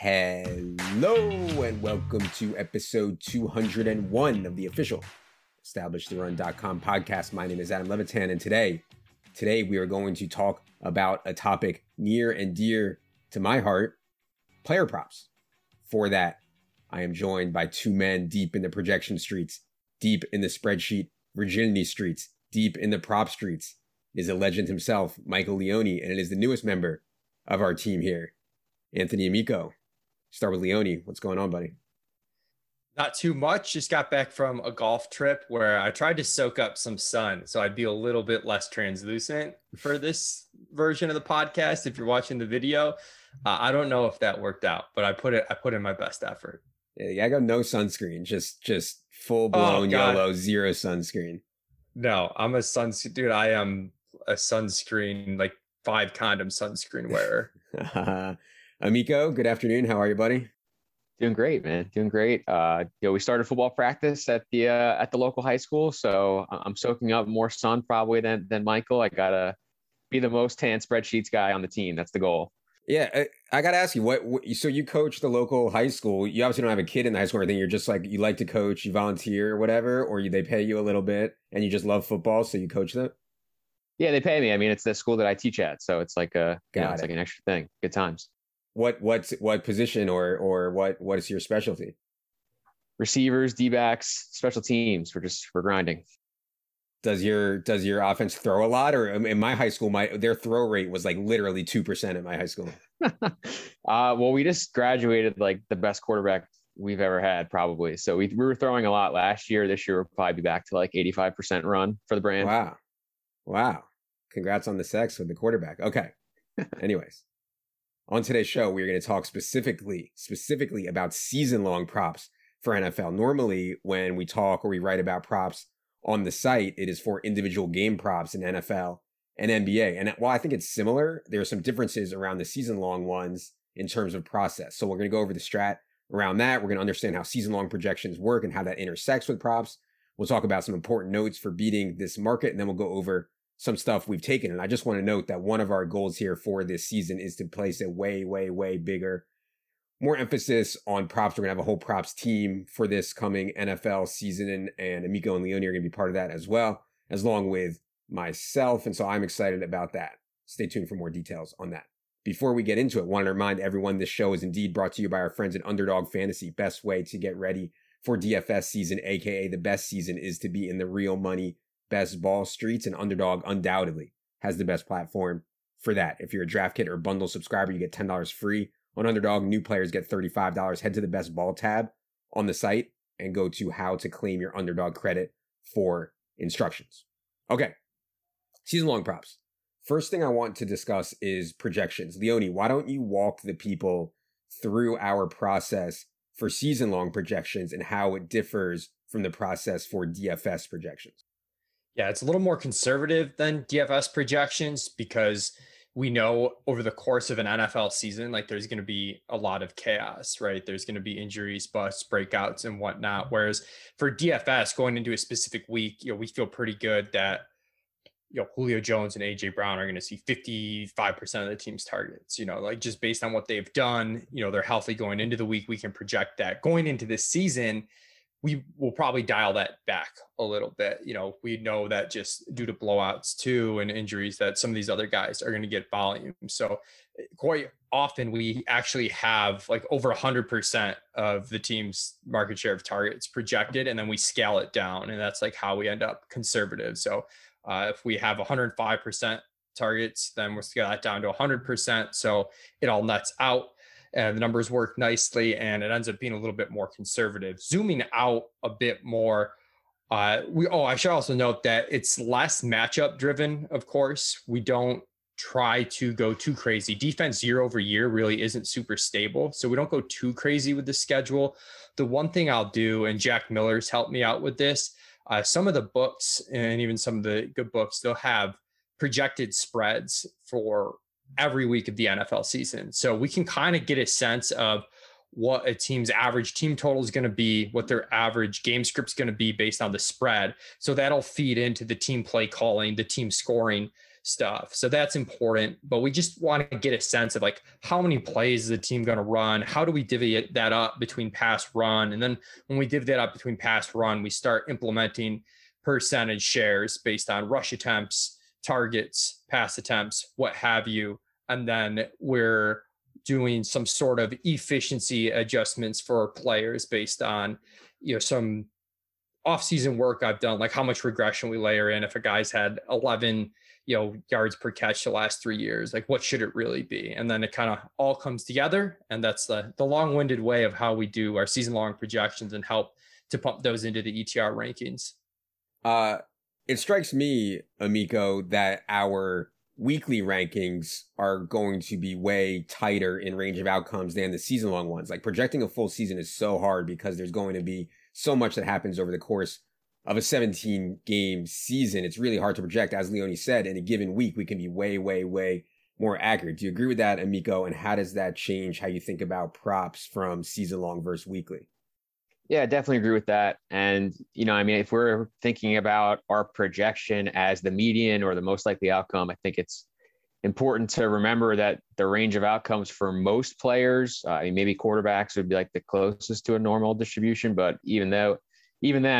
Hello and welcome to episode 201 of the official EstablishTheRun.com podcast. My name is Adam Levitan, and today we are going to talk about a topic near and dear to my heart, player props. For that, I am joined by two men deep in the projection streets, deep in the spreadsheet virginity streets, deep in the prop streets. It is a legend himself, Michael Leone, and it is the newest member of our team here, Anthony Amico. Start with Leone. What's going on, buddy? Not too much. Just got back from a golf trip where I tried to soak up some sun, so I'd be a little bit less translucent for this version of the podcast. If you're watching the video, I don't know if that worked out, but I put in my best effort. Yeah, I got no sunscreen. Just full blown yellow, zero sunscreen. No, I'm a sunscreen dude. I am a sunscreen, like 5 condom sunscreen wearer. Amico, good afternoon. How are you, buddy? Doing great, man. Doing great. We started football practice at the local high school, so I'm soaking up more sun probably than Michael. I gotta be the most tan spreadsheets guy on the team. That's the goal. Yeah, I gotta ask you, so you coach the local high school. You obviously don't have a kid in the high school or anything. You're just like, you like to coach, you volunteer, or whatever, or they pay you a little bit, and you just love football, so you coach them. Yeah, they pay me. I mean, it's the school that I teach at, so it's like it's like an extra thing. Good times. What position or what is your specialty? Receivers, D-backs, special teams. We're grinding. Does your offense throw a lot? Or in my high school, their throw rate was like literally 2% in my high school. Well, we just graduated like the best quarterback we've ever had, probably. So we were throwing a lot last year. This year we'll probably be back to like 85% run for the brand. Wow. Congrats on the sex with the quarterback. Okay. Anyways. On today's show, we're going to talk specifically about season-long props for NFL. Normally, when we talk or we write about props on the site, it is for individual game props in NFL and NBA. And while I think it's similar, there are some differences around the season-long ones in terms of process. So we're going to go over the strat around that. We're going to understand how season-long projections work and how that intersects with props. We'll talk about some important notes for beating this market, and then we'll go over some stuff we've taken. And I just want to note that one of our goals here for this season is to place a way, way, way bigger, more emphasis on props. We're going to have a whole props team for this coming NFL season, and Amico and Leone are going to be part of that as well, as long with myself. And so I'm excited about that. Stay tuned for more details on that. Before we get into it, I want to remind everyone this show is indeed brought to you by our friends at Underdog Fantasy. Best way to get ready for DFS season, aka the best season, is to be in the real money best ball streets, and Underdog undoubtedly has the best platform for that. If you're a draft kit or bundle subscriber, you get $10 free on Underdog. New players get $35. Head to the best ball tab on the site and go to how to claim your Underdog credit for instructions. Okay. Season long props. First thing I want to discuss is projections. Leone, why don't you walk the people through our process for season long projections and how it differs from the process for DFS projections? Yeah, it's a little more conservative than DFS projections because we know over the course of an NFL season, like there's going to be a lot of chaos, right? There's going to be injuries, busts, breakouts, and whatnot. Whereas for DFS, going into a specific week, we feel pretty good that Julio Jones and AJ Brown are going to see 55% of the team's targets, like just based on what they've done, they're healthy going into the week. We can project that going into this season. We will probably dial that back a little bit. We know that just due to blowouts too and injuries that some of these other guys are going to get volume. So quite often we actually have like over 100% of the team's market share of targets projected, and then we scale it down, and that's like how we end up conservative. So if we have 105% targets, then we'll scale that down to 100%. So it all nets out. And the numbers work nicely, and it ends up being a little bit more conservative. Zooming out a bit more, I should also note that it's less matchup driven. Of course, we don't try to go too crazy. Defense year over year really isn't super stable, so we don't go too crazy with the schedule. The one thing I'll do, and Jack Miller's helped me out with this, some of the books and even some of the good books, they'll have projected spreads for every week of the NFL season. So we can kind of get a sense of what a team's average team total is going to be, what their average game script is going to be based on the spread. So that'll feed into the team play calling, the team scoring. stuff. So that's important, but we just want to get a sense of like, how many plays is the team going to run? How do we divvy that up between pass run? And then when we divvy that up between pass run, we start implementing percentage shares based on rush attempts, targets, pass attempts, what have you. And then we're doing some sort of efficiency adjustments for players based on, you know, some off-season work I've done, like how much regression we layer in. If a guy's had 11, you know, yards per catch the last 3 years, like what should it really be? And then it kind of all comes together. And that's the long-winded way of how we do our season-long projections and help to pump those into the ETR rankings. It strikes me, Amico, that our weekly rankings are going to be way tighter in range of outcomes than the season-long ones. Like projecting a full season is so hard because there's going to be so much that happens over the course of a 17-game season. It's really hard to project. As Leone said, in a given week, we can be way, way, way more accurate. Do you agree with that, Amico? And how does that change how you think about props from season-long versus weekly? Yeah, I definitely agree with that. And, you know, I mean, if we're thinking about our projection as the median or the most likely outcome, I think it's important to remember that the range of outcomes for most players, I mean, maybe quarterbacks would be like the closest to a normal distribution, but even them,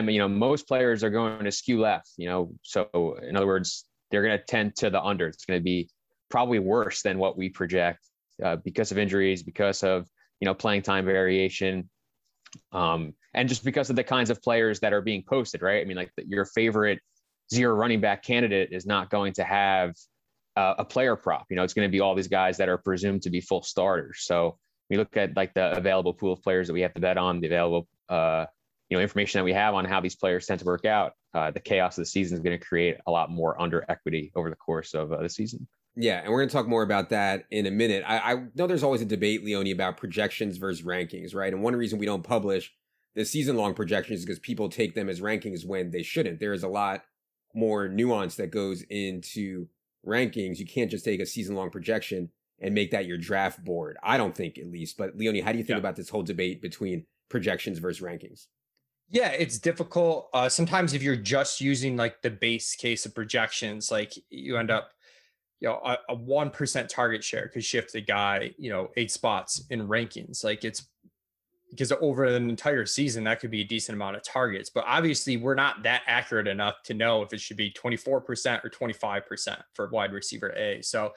you know, most players are going to skew left, you know, so in other words, they're going to tend to the under. It's going to be probably worse than what we project because of injuries, because of, you know, playing time variation. And just because of the kinds of players that are being posted, right? I mean, like your favorite zero running back candidate is not going to have a player prop. You know, it's going to be all these guys that are presumed to be full starters. So we look at like the available pool of players that we have to bet on, the available, you know, information that we have on how these players tend to work out. The chaos of the season is going to create a lot more under equity over the course of the season. Yeah, and we're going to talk more about that in a minute. I know there's always a debate, Leone, about projections versus rankings, right? And one reason we don't publish the season-long projections is because people take them as rankings when they shouldn't. There is a lot more nuance that goes into rankings. You can't just take a season-long projection and make that your draft board. I don't think, at least. But, Leone, how do you think about this whole debate between projections versus rankings? Yeah, it's difficult. Sometimes if you're just using, like, the base case of projections, like, you end up, you know, a 1% target share could shift the guy, you know, 8 spots in rankings. Like it's because over an entire season, that could be a decent amount of targets, but obviously we're not that accurate enough to know if it should be 24% or 25% for wide receiver A. So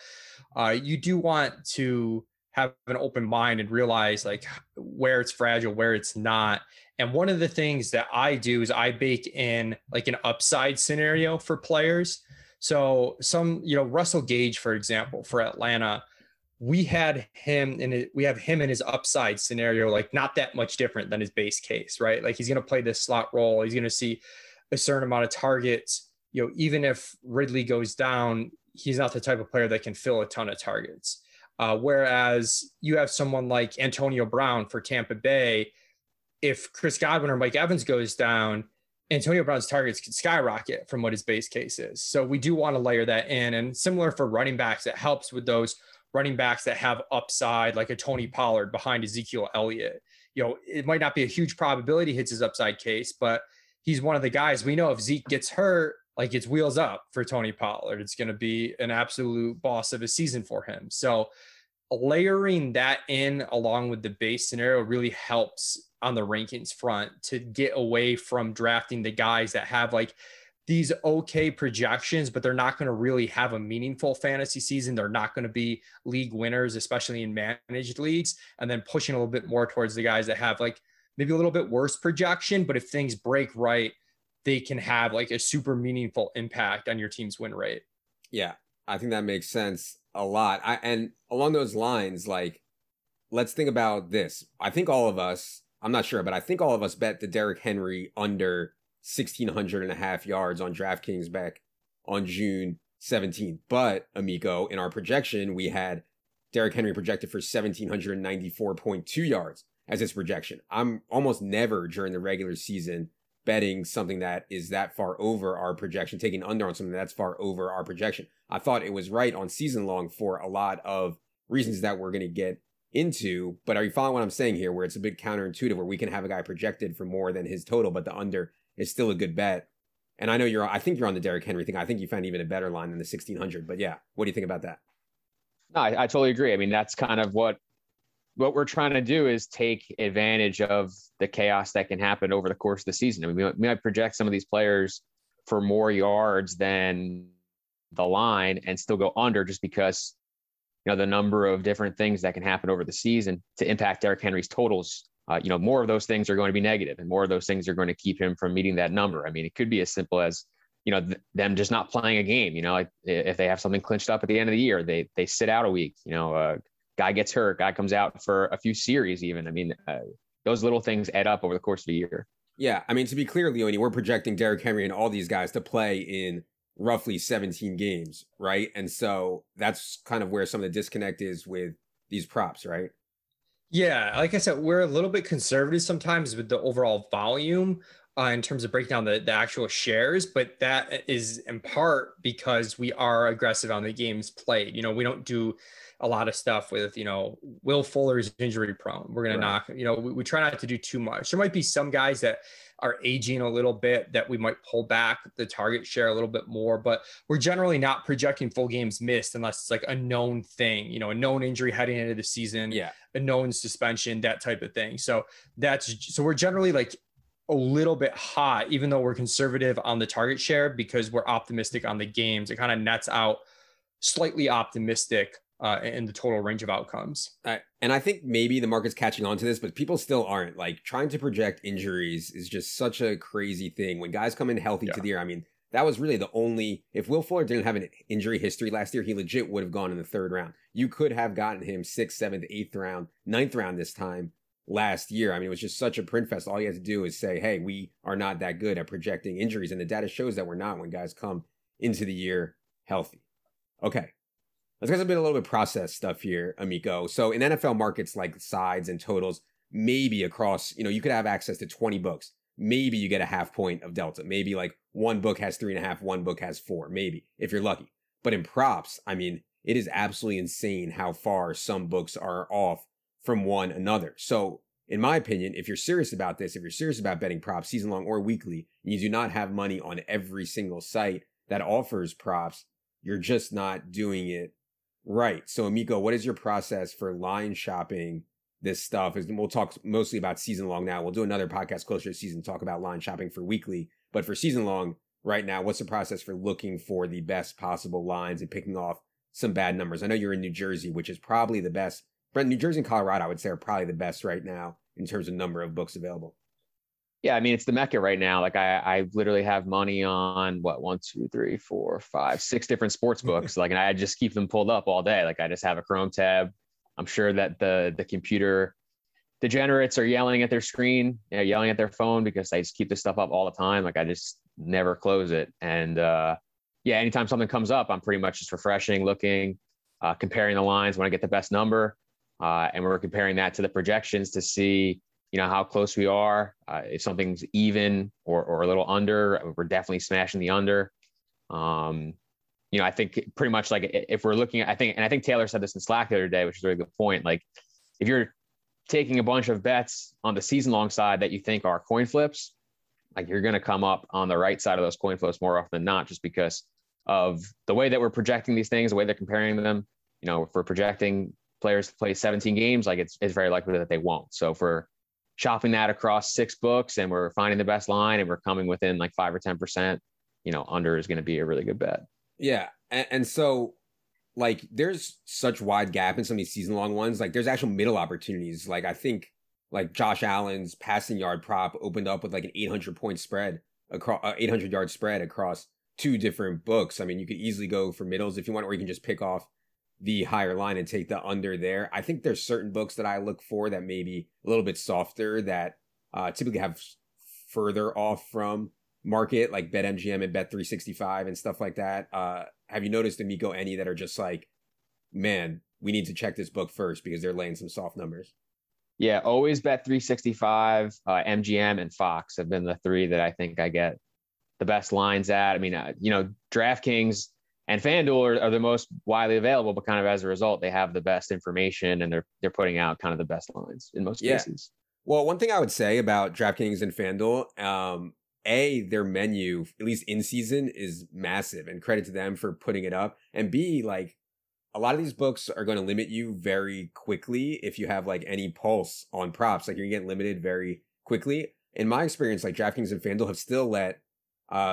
you do want to have an open mind and realize like where it's fragile, where it's not. And one of the things that I do is I bake in like an upside scenario for players. So some, you know, Russell Gage, for example, for Atlanta, we have him in his upside scenario, like not that much different than his base case, right? Like he's going to play this slot role. He's going to see a certain amount of targets. You know, even if Ridley goes down, he's not the type of player that can fill a ton of targets. Whereas you have someone like Antonio Brown for Tampa Bay, if Chris Godwin or Mike Evans goes down, Antonio Brown's targets can skyrocket from what his base case is. So we do want to layer that in. And similar for running backs, it helps with those running backs that have upside, like a Tony Pollard behind Ezekiel Elliott. You know, it might not be a huge probability hits his upside case, but he's one of the guys we know if Zeke gets hurt, like it's wheels up for Tony Pollard. It's going to be an absolute boss of a season for him. So layering that in along with the base scenario really helps on the rankings front to get away from drafting the guys that have like these okay projections, but they're not going to really have a meaningful fantasy season. They're not going to be league winners, especially in managed leagues, and then pushing a little bit more towards the guys that have like maybe a little bit worse projection, but if things break right, they can have like a super meaningful impact on your team's win rate. Yeah, I think that makes sense a lot. And along those lines, like, let's think about this. I think all of us bet the Derrick Henry under 1,600.5 yards on DraftKings back on June 17th. But, Amico, in our projection, we had Derrick Henry projected for 1,794.2 yards as his projection. I'm almost never during the regular season betting something that is that far over our projection, taking under on something that's far over our projection. I thought it was right on season long for a lot of reasons that we're going to get into, but are you following what I'm saying here, where it's a bit counterintuitive, where we can have a guy projected for more than his total, but the under is still a good bet And I know you're, I think you're on the Derrick Henry thing. I think you found even a better line than the 1600, but yeah. What do you think about that? No, I totally agree. I mean, that's kind of what we're trying to do is take advantage of the chaos that can happen over the course of the season. I mean, we might project some of these players for more yards than the line and still go under just because, you know, the number of different things that can happen over the season to impact Derrick Henry's totals. You know, more of those things are going to be negative and more of those things are going to keep him from meeting that number. I mean, it could be as simple as, you know, them just not playing a game, you know, like if they have something clinched up at the end of the year, they sit out a week, you know, guy gets hurt, guy comes out for a few series even. I mean, those little things add up over the course of the year. Yeah. I mean, to be clear, Leone, we're projecting Derrick Henry and all these guys to play in roughly 17 games, right? And so that's kind of where some of the disconnect is with these props, right? Yeah, like I said, we're a little bit conservative sometimes with the overall volume in terms of breaking down the actual shares, but that is in part because we are aggressive on the games played. You know, we don't do a lot of stuff with, you know, Will Fuller's injury prone. We're going to knock, you know, we try not to do too much. There might be some guys that are aging a little bit that we might pull back the target share a little bit more, but we're generally not projecting full games missed unless it's like a known thing, you know, a known injury heading into the season, a known suspension, that type of thing. So that's, so we're generally like a little bit high, even though we're conservative on the target share because we're optimistic on the games. It kind of nets out slightly optimistic in the total range of outcomes. And I think maybe the market's catching on to this, but people still aren't. Like, trying to project injuries is just such a crazy thing. When guys come in healthy to the year, I mean, that was really the only, if Will Fuller didn't have an injury history last year, he legit would have gone in the third round. You could have gotten him 6th, 7th, 8th round, 9th round this time last year. I mean, it was just such a print fest. All you had to do is say, hey, we are not that good at projecting injuries. And the data shows that we're not when guys come into the year healthy. Okay. Let's get a little bit process stuff here, Amico. So in NFL markets, like sides and totals, maybe across, you know, you could have access to 20 books. Maybe you get a half point of delta. Maybe like one book has 3.5, one book has 4, maybe, if you're lucky. But in props, I mean, it is absolutely insane how far some books are off from one another. So in my opinion, if you're serious about this, if you're serious about betting props season long or weekly, and you do not have money on every single site that offers props, you're just not doing it right. So Amico, what is your process for line shopping this stuff? We'll talk mostly about season long now. We'll do another podcast closer to season, talk about line shopping for weekly. But for season long right now, what's the process for looking for the best possible lines and picking off some bad numbers? I know you're in New Jersey, which is probably the best. But New Jersey and Colorado, I would say, are probably the best right now in terms of number of books available. Yeah, I mean, it's the mecca right now. Like I literally have money on what, 6 different sports books. Like, and I just keep them pulled up all day. Like I just have a Chrome tab. I'm sure that the computer degenerates are yelling at their screen, you know, yelling at their phone because they just keep this stuff up all the time. Like I just never close it. And yeah, anytime something comes up, I'm pretty much just refreshing, looking, comparing the lines when I get the best number. And we're comparing that to the projections to see, you know, how close we are. If something's even or a little under, we're definitely smashing the under. You know, I think pretty much like if we're looking at, I think Taylor said this in Slack the other day, which is a really good point. Like if you're taking a bunch of bets on the season long side that you think are coin flips, like you're going to come up on the right side of those coin flips more often than not, just because of the way that we're projecting these things, the way they're comparing them. You know, if we're projecting players to play 17 games, like it's very likely that they won't. So for shopping that across 6 books and we're finding the best line and we're coming within like 5 or 10%, you know, under is going to be a really good bet. Yeah. And so like there's such wide gap in some of these season long ones. Like there's actual middle opportunities. Like I think like Josh Allen's passing yard prop opened up with like an 800 yard spread across 2 different books. I mean, you could easily go for middles if you want, or you can just pick off the higher line and take the under there. I think there's certain books that I look for that may be a little bit softer that typically have further off from market, like BetMGM and Bet365 and stuff like that. Have you noticed, Amico, any that are just like, man, we need to check this book first because they're laying some soft numbers? Yeah, always Bet365, MGM, and Fox have been the 3 that I think I get the best lines at. I mean, you know, DraftKings and FanDuel are the most widely available, but kind of as a result, they have the best information and they're putting out kind of the best lines in most cases. Well, one thing I would say about DraftKings and FanDuel, A, their menu, at least in season, is massive, and credit to them for putting it up. And B, like, a lot of these books are going to limit you very quickly if you have like any pulse on props. Like, you're going to get limited very quickly. In my experience, like, DraftKings and FanDuel have still let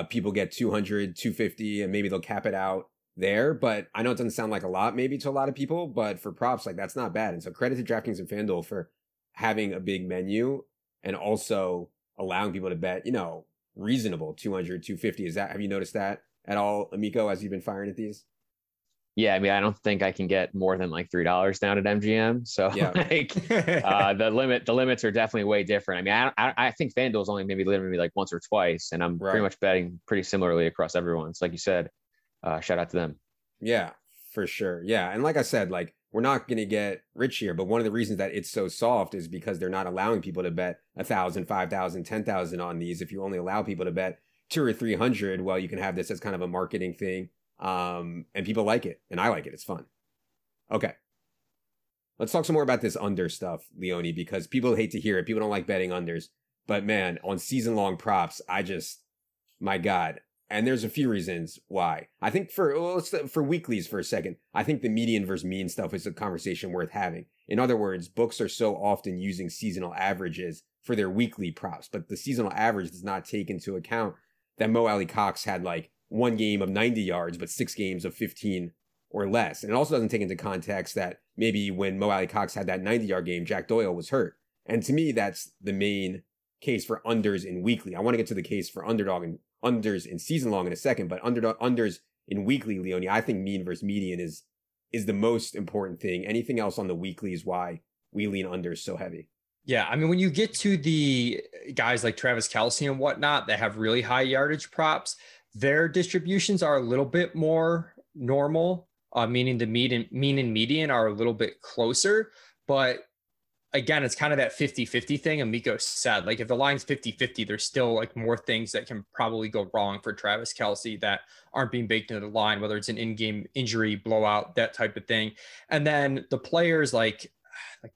people get 200, 250, and maybe they'll cap it out there. But I know it doesn't sound like a lot maybe to a lot of people, but for props, like, that's not bad. And so credit to DraftKings and FanDuel for having a big menu and also allowing people to bet, you know, reasonable 200, 250. Is that, have you noticed that at all, Amico, as you've been firing at these? Yeah, I mean, I don't think I can get more than like $3 down at MGM. So yeah. Like, the limits are definitely way different. I mean, I think FanDuel's only maybe limited me like once or twice, and I'm pretty much betting pretty similarly across everyone. So like you said, shout out to them. Yeah, for sure. Yeah, and like I said, like, we're not going to get rich here, but one of the reasons that it's so soft is because they're not allowing people to bet 1,000, 5,000, 10,000 on these. If you only allow people to bet 200 or 300, well, you can have this as kind of a marketing thing. And people like it, and I like it. It's fun. Okay. Let's talk some more about this under stuff, Leone, because people hate to hear it. People don't like betting unders, but man, on season long props, my God. And there's a few reasons why. I think for weeklies for a second, I think the median versus mean stuff is a conversation worth having. In other words, books are so often using seasonal averages for their weekly props, but the seasonal average does not take into account that Mo Alley Cox had like one game of 90 yards, but six games of 15 or less. And it also doesn't take into context that maybe when Mo Alley Cox had that 90-yard game, Jack Doyle was hurt. And to me, that's the main case for unders in weekly. I want to get to the case for underdog and unders in season long in a second, but unders in weekly, Leone, I think mean versus median is the most important thing. Anything else on the weekly is why we lean unders so heavy. Yeah, I mean, when you get to the guys like Travis Kelce and whatnot that have really high yardage props, their distributions are a little bit more normal, meaning the mean and median are a little bit closer. But again, it's kind of that 50-50 thing Amico said. Like, if the line's 50-50, there's still like more things that can probably go wrong for Travis Kelce that aren't being baked into the line, whether it's an in-game injury, blowout, that type of thing. And then the players like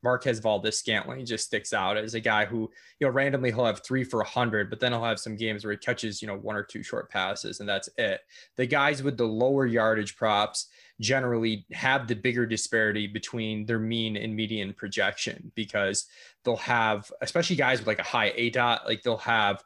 Marquez Valdez-Scantling just sticks out as a guy who, you know, randomly he'll have 3 for 100, but then he'll have some games where he catches, you know, one or two short passes, and that's it. The guys with the lower yardage props generally have the bigger disparity between their mean and median projection, because they'll have, especially guys with like a high ADOT, like they'll have,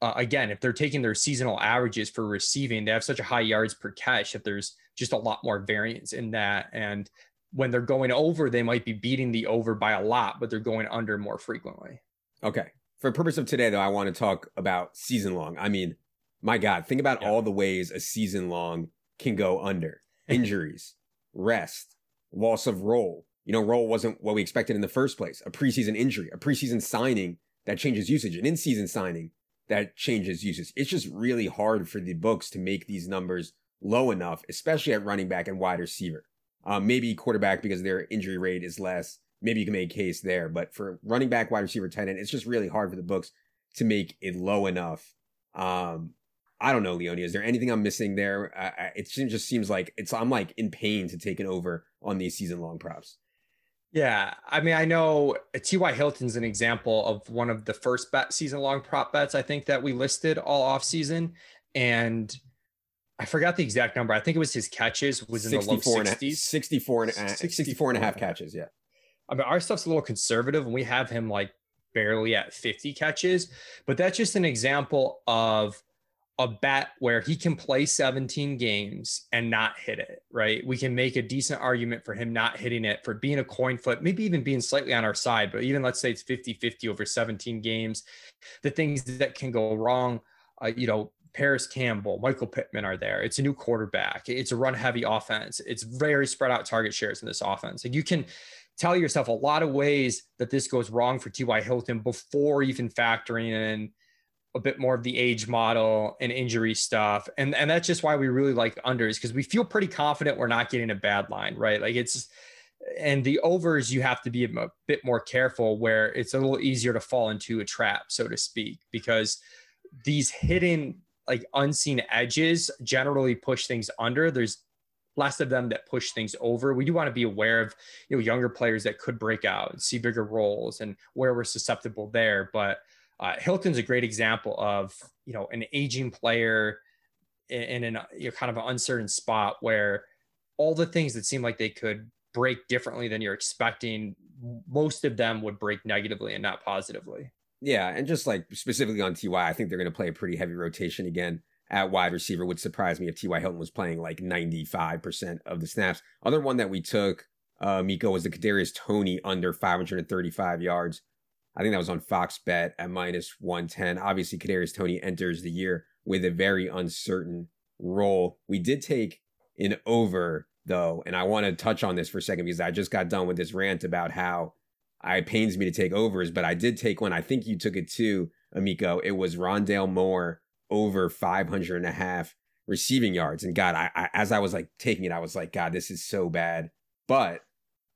again, if they're taking their seasonal averages for receiving, they have such a high yards per catch that there's just a lot more variance in that. And when they're going over, they might be beating the over by a lot, but they're going under more frequently. Okay. For the purpose of today, though, I want to talk about season long. I mean, my God, think about all the ways a season long can go under. Injuries, rest, loss of role. You know, role wasn't what we expected in the first place. A preseason injury, a preseason signing that changes usage, an in-season signing that changes usage. It's just really hard for the books to make these numbers low enough, especially at running back and wide receiver. Maybe quarterback because their injury rate is less. Maybe you can make a case there. But for running back, wide receiver, tight end, it's just really hard for the books to make it low enough. I don't know, Leone. Is there anything I'm missing there? It just seems like I'm like in pain to take it over on these season-long props. Yeah, I mean, I know T.Y. Hilton's an example of one of the first season-long prop bets, I think, that we listed all offseason. And I forgot the exact number. I think it was his catches was in the low 60s. 64 and a half catches, yeah. I mean, our stuff's a little conservative, and we have him like barely at 50 catches. But that's just an example of a bet where he can play 17 games and not hit it, right? We can make a decent argument for him not hitting it, for being a coin flip, maybe even being slightly on our side. But even let's say it's 50-50 over 17 games. The things that can go wrong, you know, Paris Campbell, Michael Pittman are there. It's a new quarterback. It's a run-heavy offense. It's very spread out target shares in this offense. Like, you can tell yourself a lot of ways that this goes wrong for T.Y. Hilton before even factoring in a bit more of the age model and injury stuff. And that's just why we really like unders, because we feel pretty confident we're not getting a bad line, right? Like, it's, and the overs, you have to be a bit more careful, where it's a little easier to fall into a trap, so to speak, because these hidden, like, unseen edges generally push things under. There's less of them that push things over. We do want to be aware of, you know, younger players that could break out and see bigger roles and where we're susceptible there. But Hilton's a great example of you know, an aging player in an, you know, kind of an uncertain spot where all the things that seem like they could break differently than you're expecting, most of them would break negatively and not positively. Yeah. And just like specifically on T.Y., I think they're going to play a pretty heavy rotation again at wide receiver. Would surprise me if T.Y. Hilton was playing like 95% of the snaps. Other one that we took, Miko, was the Kadarius Toney under 535 yards. I think that was on Fox Bet at -110. Obviously, Kadarius Toney enters the year with a very uncertain role. We did take an over, though, and I want to touch on this for a second because I just got done with this rant about how it pains me to take overs, but I did take one. I think you took it too, Amico. It was Rondale Moore over 500.5 receiving yards. And God, I as I was like taking it, I was like, God, this is so bad. But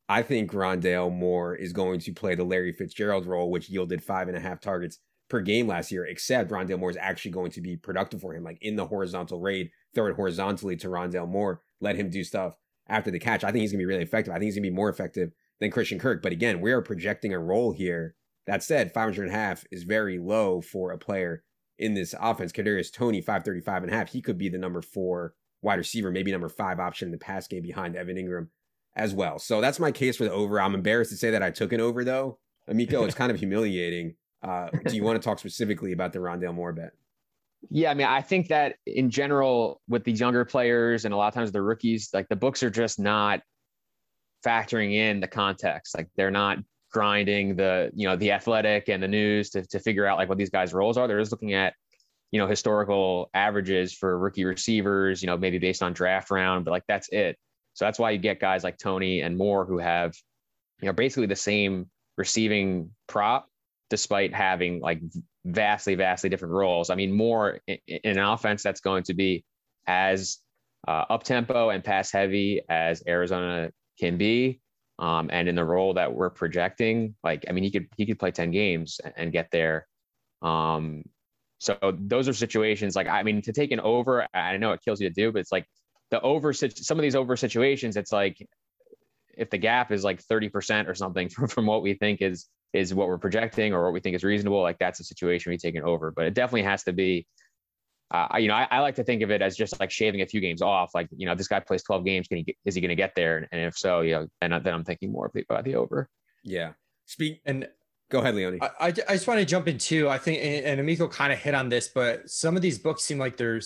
I think Rondale Moore is going to play the Larry Fitzgerald role, which yielded 5.5 targets per game last year, except Rondale Moore is actually going to be productive for him. Like in the horizontal raid, throw it horizontally to Rondale Moore, let him do stuff after the catch. I think he's going to be really effective. I think he's going to be more effective than Christian Kirk. But again, we are projecting a role here. That said, 500.5 is very low for a player in this offense. Kadarius Toney, 535.5. He could be the number 4 wide receiver, maybe number 5 option in the pass game behind Evan Ingram as well. So that's my case for the over. I'm embarrassed to say that I took an over, though. Amico, it's kind of humiliating. Do you want to talk specifically about the Rondale Moore bet? Yeah, I mean, I think that in general with these younger players and a lot of times the rookies, like the books are just not factoring in the context. Like they're not grinding the, you know, the Athletic and the news to figure out like what these guys' roles are. They're just looking at, you know, historical averages for rookie receivers, you know, maybe based on draft round, but like that's it. So that's why you get guys like Toney and Moore who have, you know, basically the same receiving prop despite having like vastly different roles. I mean, Moore in an offense that's going to be as up-tempo and pass-heavy as Arizona can be. And in the role that we're projecting, like, I mean, he could play 10 games and get there. So those are situations like, I mean, to take an over, I know it kills you to do, but it's like the over, some of these over situations, it's like, if the gap is like 30% or something from what we think is what we're projecting or what we think is reasonable, like that's a situation we take an over, but it definitely has to be, you know, I like to think of it as just like shaving a few games off. Like, you know, this guy plays 12 games. Is he going to get there? And if so, you know, and then I'm thinking more about the over. Yeah. And go ahead, Leone. I just want to jump in too. I think, and Amico kind of hit on this, but some of these books seem like they're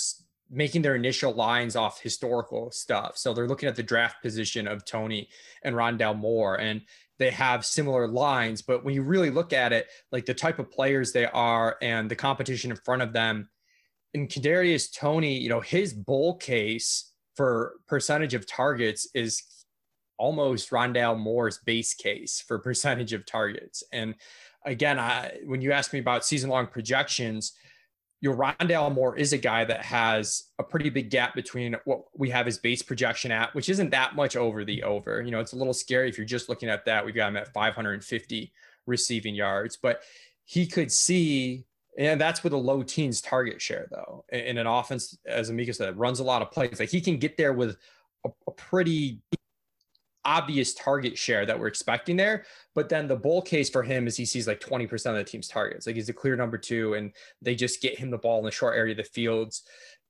making their initial lines off historical stuff. So they're looking at the draft position of Toney and Rondale Moore, and they have similar lines. But when you really look at it, like the type of players they are and the competition in front of them, and Kadarius Toney, you know, his bull case for percentage of targets is almost Rondale Moore's base case for percentage of targets. And again, when you asked me about season-long projections, your Rondale Moore is a guy that has a pretty big gap between what we have his base projection at, which isn't that much over the over. You know, it's a little scary if you're just looking at that. We've got him at 550 receiving yards, but he could see... And that's with a low teens target share, though, in an offense, as Amico said, runs a lot of plays. Like he can get there with a pretty obvious target share that we're expecting there. But then the bull case for him is he sees like 20% of the team's targets. Like he's the clear number 2, and they just get him the ball in the short area of the fields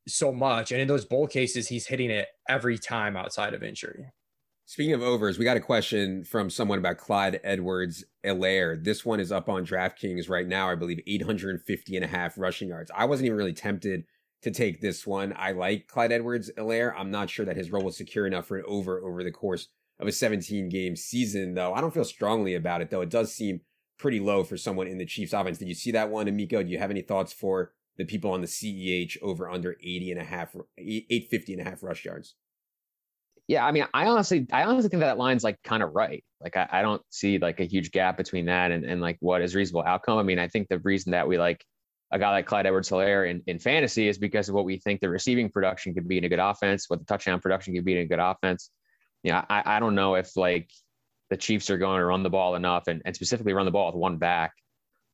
so much. And in those bull cases, he's hitting it every time outside of injury. Speaking of overs, we got a question from someone about Clyde Edwards-Helaire. This one is up on DraftKings right now, I believe, 850.5 rushing yards. I wasn't even really tempted to take this one. I like Clyde Edwards-Helaire. I'm not sure that his role was secure enough for an over the course of a 17-game season, though. I don't feel strongly about it, though. It does seem pretty low for someone in the Chiefs offense. Did you see that one, Amico? Do you have any thoughts for the people on the CEH over under 850.5 rush yards? Yeah, I mean, I honestly think that line's like kind of right. Like, I don't see like a huge gap between that and like what is reasonable outcome. I mean, I think the reason that we like a guy like Clyde Edwards-Helaire in fantasy is because of what we think the receiving production could be in a good offense, what the touchdown production could be in a good offense. You know, I don't know if like the Chiefs are going to run the ball enough and specifically run the ball with one back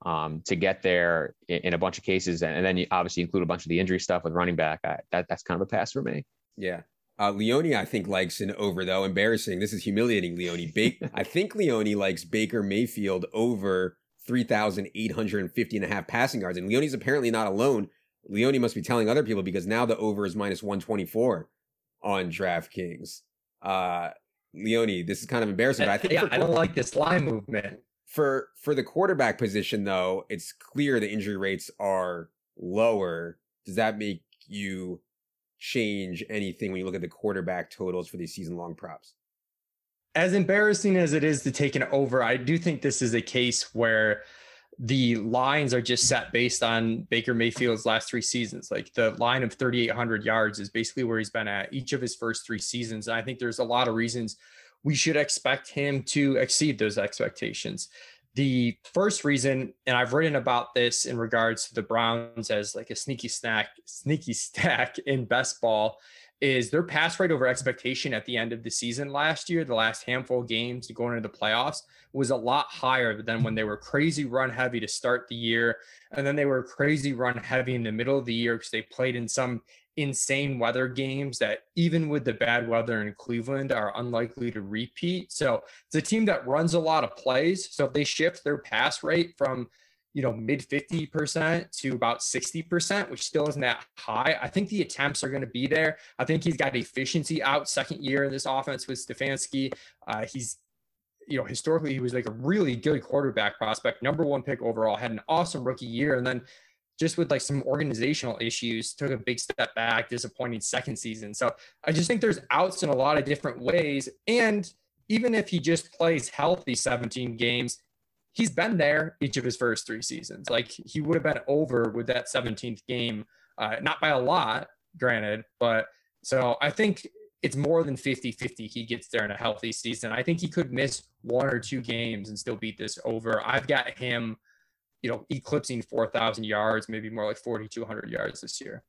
to get there in a bunch of cases. And then you obviously include a bunch of the injury stuff with running back. That's kind of a pass for me. Yeah. Leone, I think, likes an over, though. Embarrassing. This is humiliating, Leone. I think Leone likes Baker Mayfield over 3,850.5 passing yards. And Leone's apparently not alone. Leone must be telling other people, because now the over is minus 124 on DraftKings. Leone, this is kind of embarrassing. But I think I don't like this line movement. For the quarterback position, though, it's clear the injury rates are lower. Does that make you change anything when you look at the quarterback totals for these season-long props? As embarrassing as it is to take an over, I do think this is a case where the lines are just set based on Baker Mayfield's last three seasons. Like, the line of 3,800 yards is basically where he's been at each of his first three seasons. And I think there's a lot of reasons we should expect him to exceed those expectations. The first reason, and I've written about this in regards to the Browns as like a sneaky stack in best ball, is their pass rate over expectation at the end of the season last year, the last handful of games going into the playoffs, was a lot higher than when they were crazy run heavy to start the year. And then they were crazy run heavy in the middle of the year because they played in some insane weather games that, even with the bad weather in Cleveland, are unlikely to repeat. So it's a team that runs a lot of plays. So if they shift their pass rate from, you know, mid 50% to about 60%, which still isn't that high, I think the attempts are going to be there. I think he's got efficiency out, second year in this offense with Stefanski. He's, you know, historically, he was like a really good quarterback prospect, #1 pick overall, had an awesome rookie year. And then just with like some organizational issues, took a big step back, disappointing second season. So I just think there's outs in a lot of different ways. And even if he just plays healthy 17 games, he's been there each of his first three seasons. Like, he would have been over with that 17th game, not by a lot, granted, but so I think it's more than 50-50 he gets there in a healthy season. I think he could miss one or two games and still beat this over. I've got him, you know, eclipsing 4,000 yards, maybe more like 4,200 yards this year.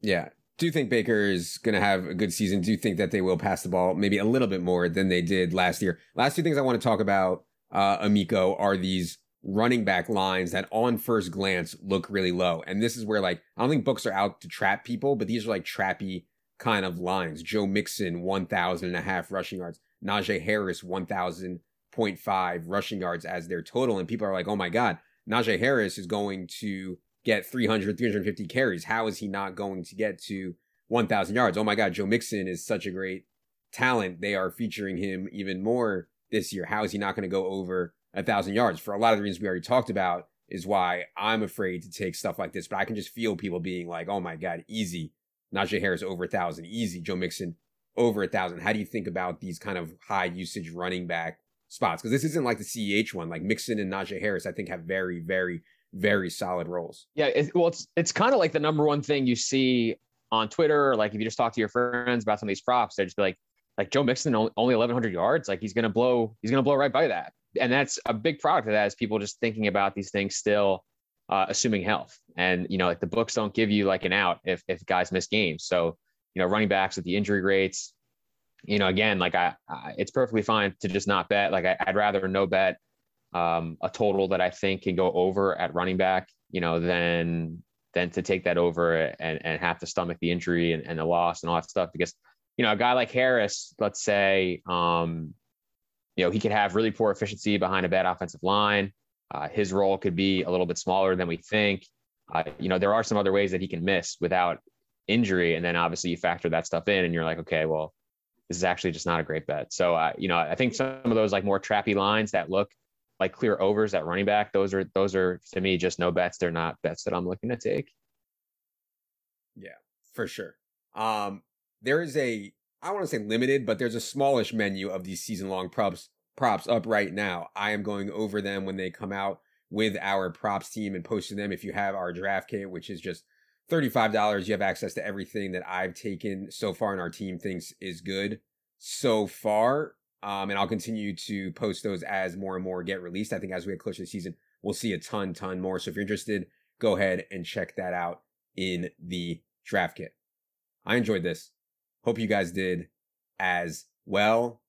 Yeah. Do you think Baker is going to have a good season? Do you think that they will pass the ball maybe a little bit more than they did last year? Last two things I want to talk about, Amico, are these running back lines that on first glance look really low. And this is where, like, I don't think books are out to trap people, but these are like trappy kind of lines. Joe Mixon, 1,000.5 rushing yards. Najee Harris, 1,000.5 rushing yards as their total. And people are like, oh my God, Najee Harris is going to get 350 carries. How is he not going to get to 1,000 yards? Oh my God, Joe Mixon is such a great talent. They are featuring him even more this year. How is he not going to go over 1,000 yards? For a lot of the reasons we already talked about is why I'm afraid to take stuff like this, but I can just feel people being like, oh my God, easy. Najee Harris over 1,000, easy. Joe Mixon over 1,000. How do you think about these kind of high usage running back spots? Because this isn't like the CEH one. Like, Mixon and Najee Harris, I think, have very, very, very solid roles. Yeah. It's kind of like the #1 thing you see on Twitter. Like, if you just talk to your friends about some of these props, they'd just be like Joe Mixon only 1,100 yards. Like, he's going to blow right by that. And that's a big product of that, is people just thinking about these things still, assuming health. And, you know, like, the books don't give you like an out if guys miss games. So, you know, running backs with the injury rates, you know, again, like I it's perfectly fine to just not bet. Like, I'd rather no bet a total that I think can go over at running back, you know, than to take that over and have to stomach the injury and the loss and all that stuff, because, you know, a guy like Harris, let's say, you know, he could have really poor efficiency behind a bad offensive line. His role could be a little bit smaller than we think. You know, there are some other ways that he can miss without injury. And then obviously you factor that stuff in and you're like, okay, well, this is actually just not a great bet. So, you know, I think some of those like more trappy lines that look like clear overs at running back, those are to me just no bets. They're not bets that I'm looking to take. Yeah, for sure. There is a, I don't want to say limited, but there's a smallish menu of these season-long props up right now. I am going over them when they come out with our props team and posting them. If you have our draft kit, which is just $35, you have access to everything that I've taken so far and our team thinks is good so far. And I'll continue to post those as more and more get released. I think as we get closer to the season, we'll see a ton more. So if you're interested, go ahead and check that out in the draft kit. I enjoyed this. Hope you guys did as well.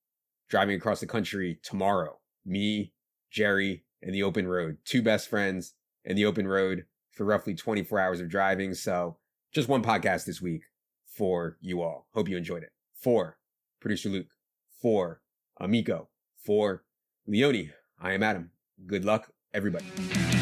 Driving across the country tomorrow, me, Jerry, and the open road. Two best friends and the open road for roughly 24 hours of driving. So just one podcast this week for you all. Hope you enjoyed it. For producer Luke, for Amico, for Leone, I am Adam. Good luck, everybody.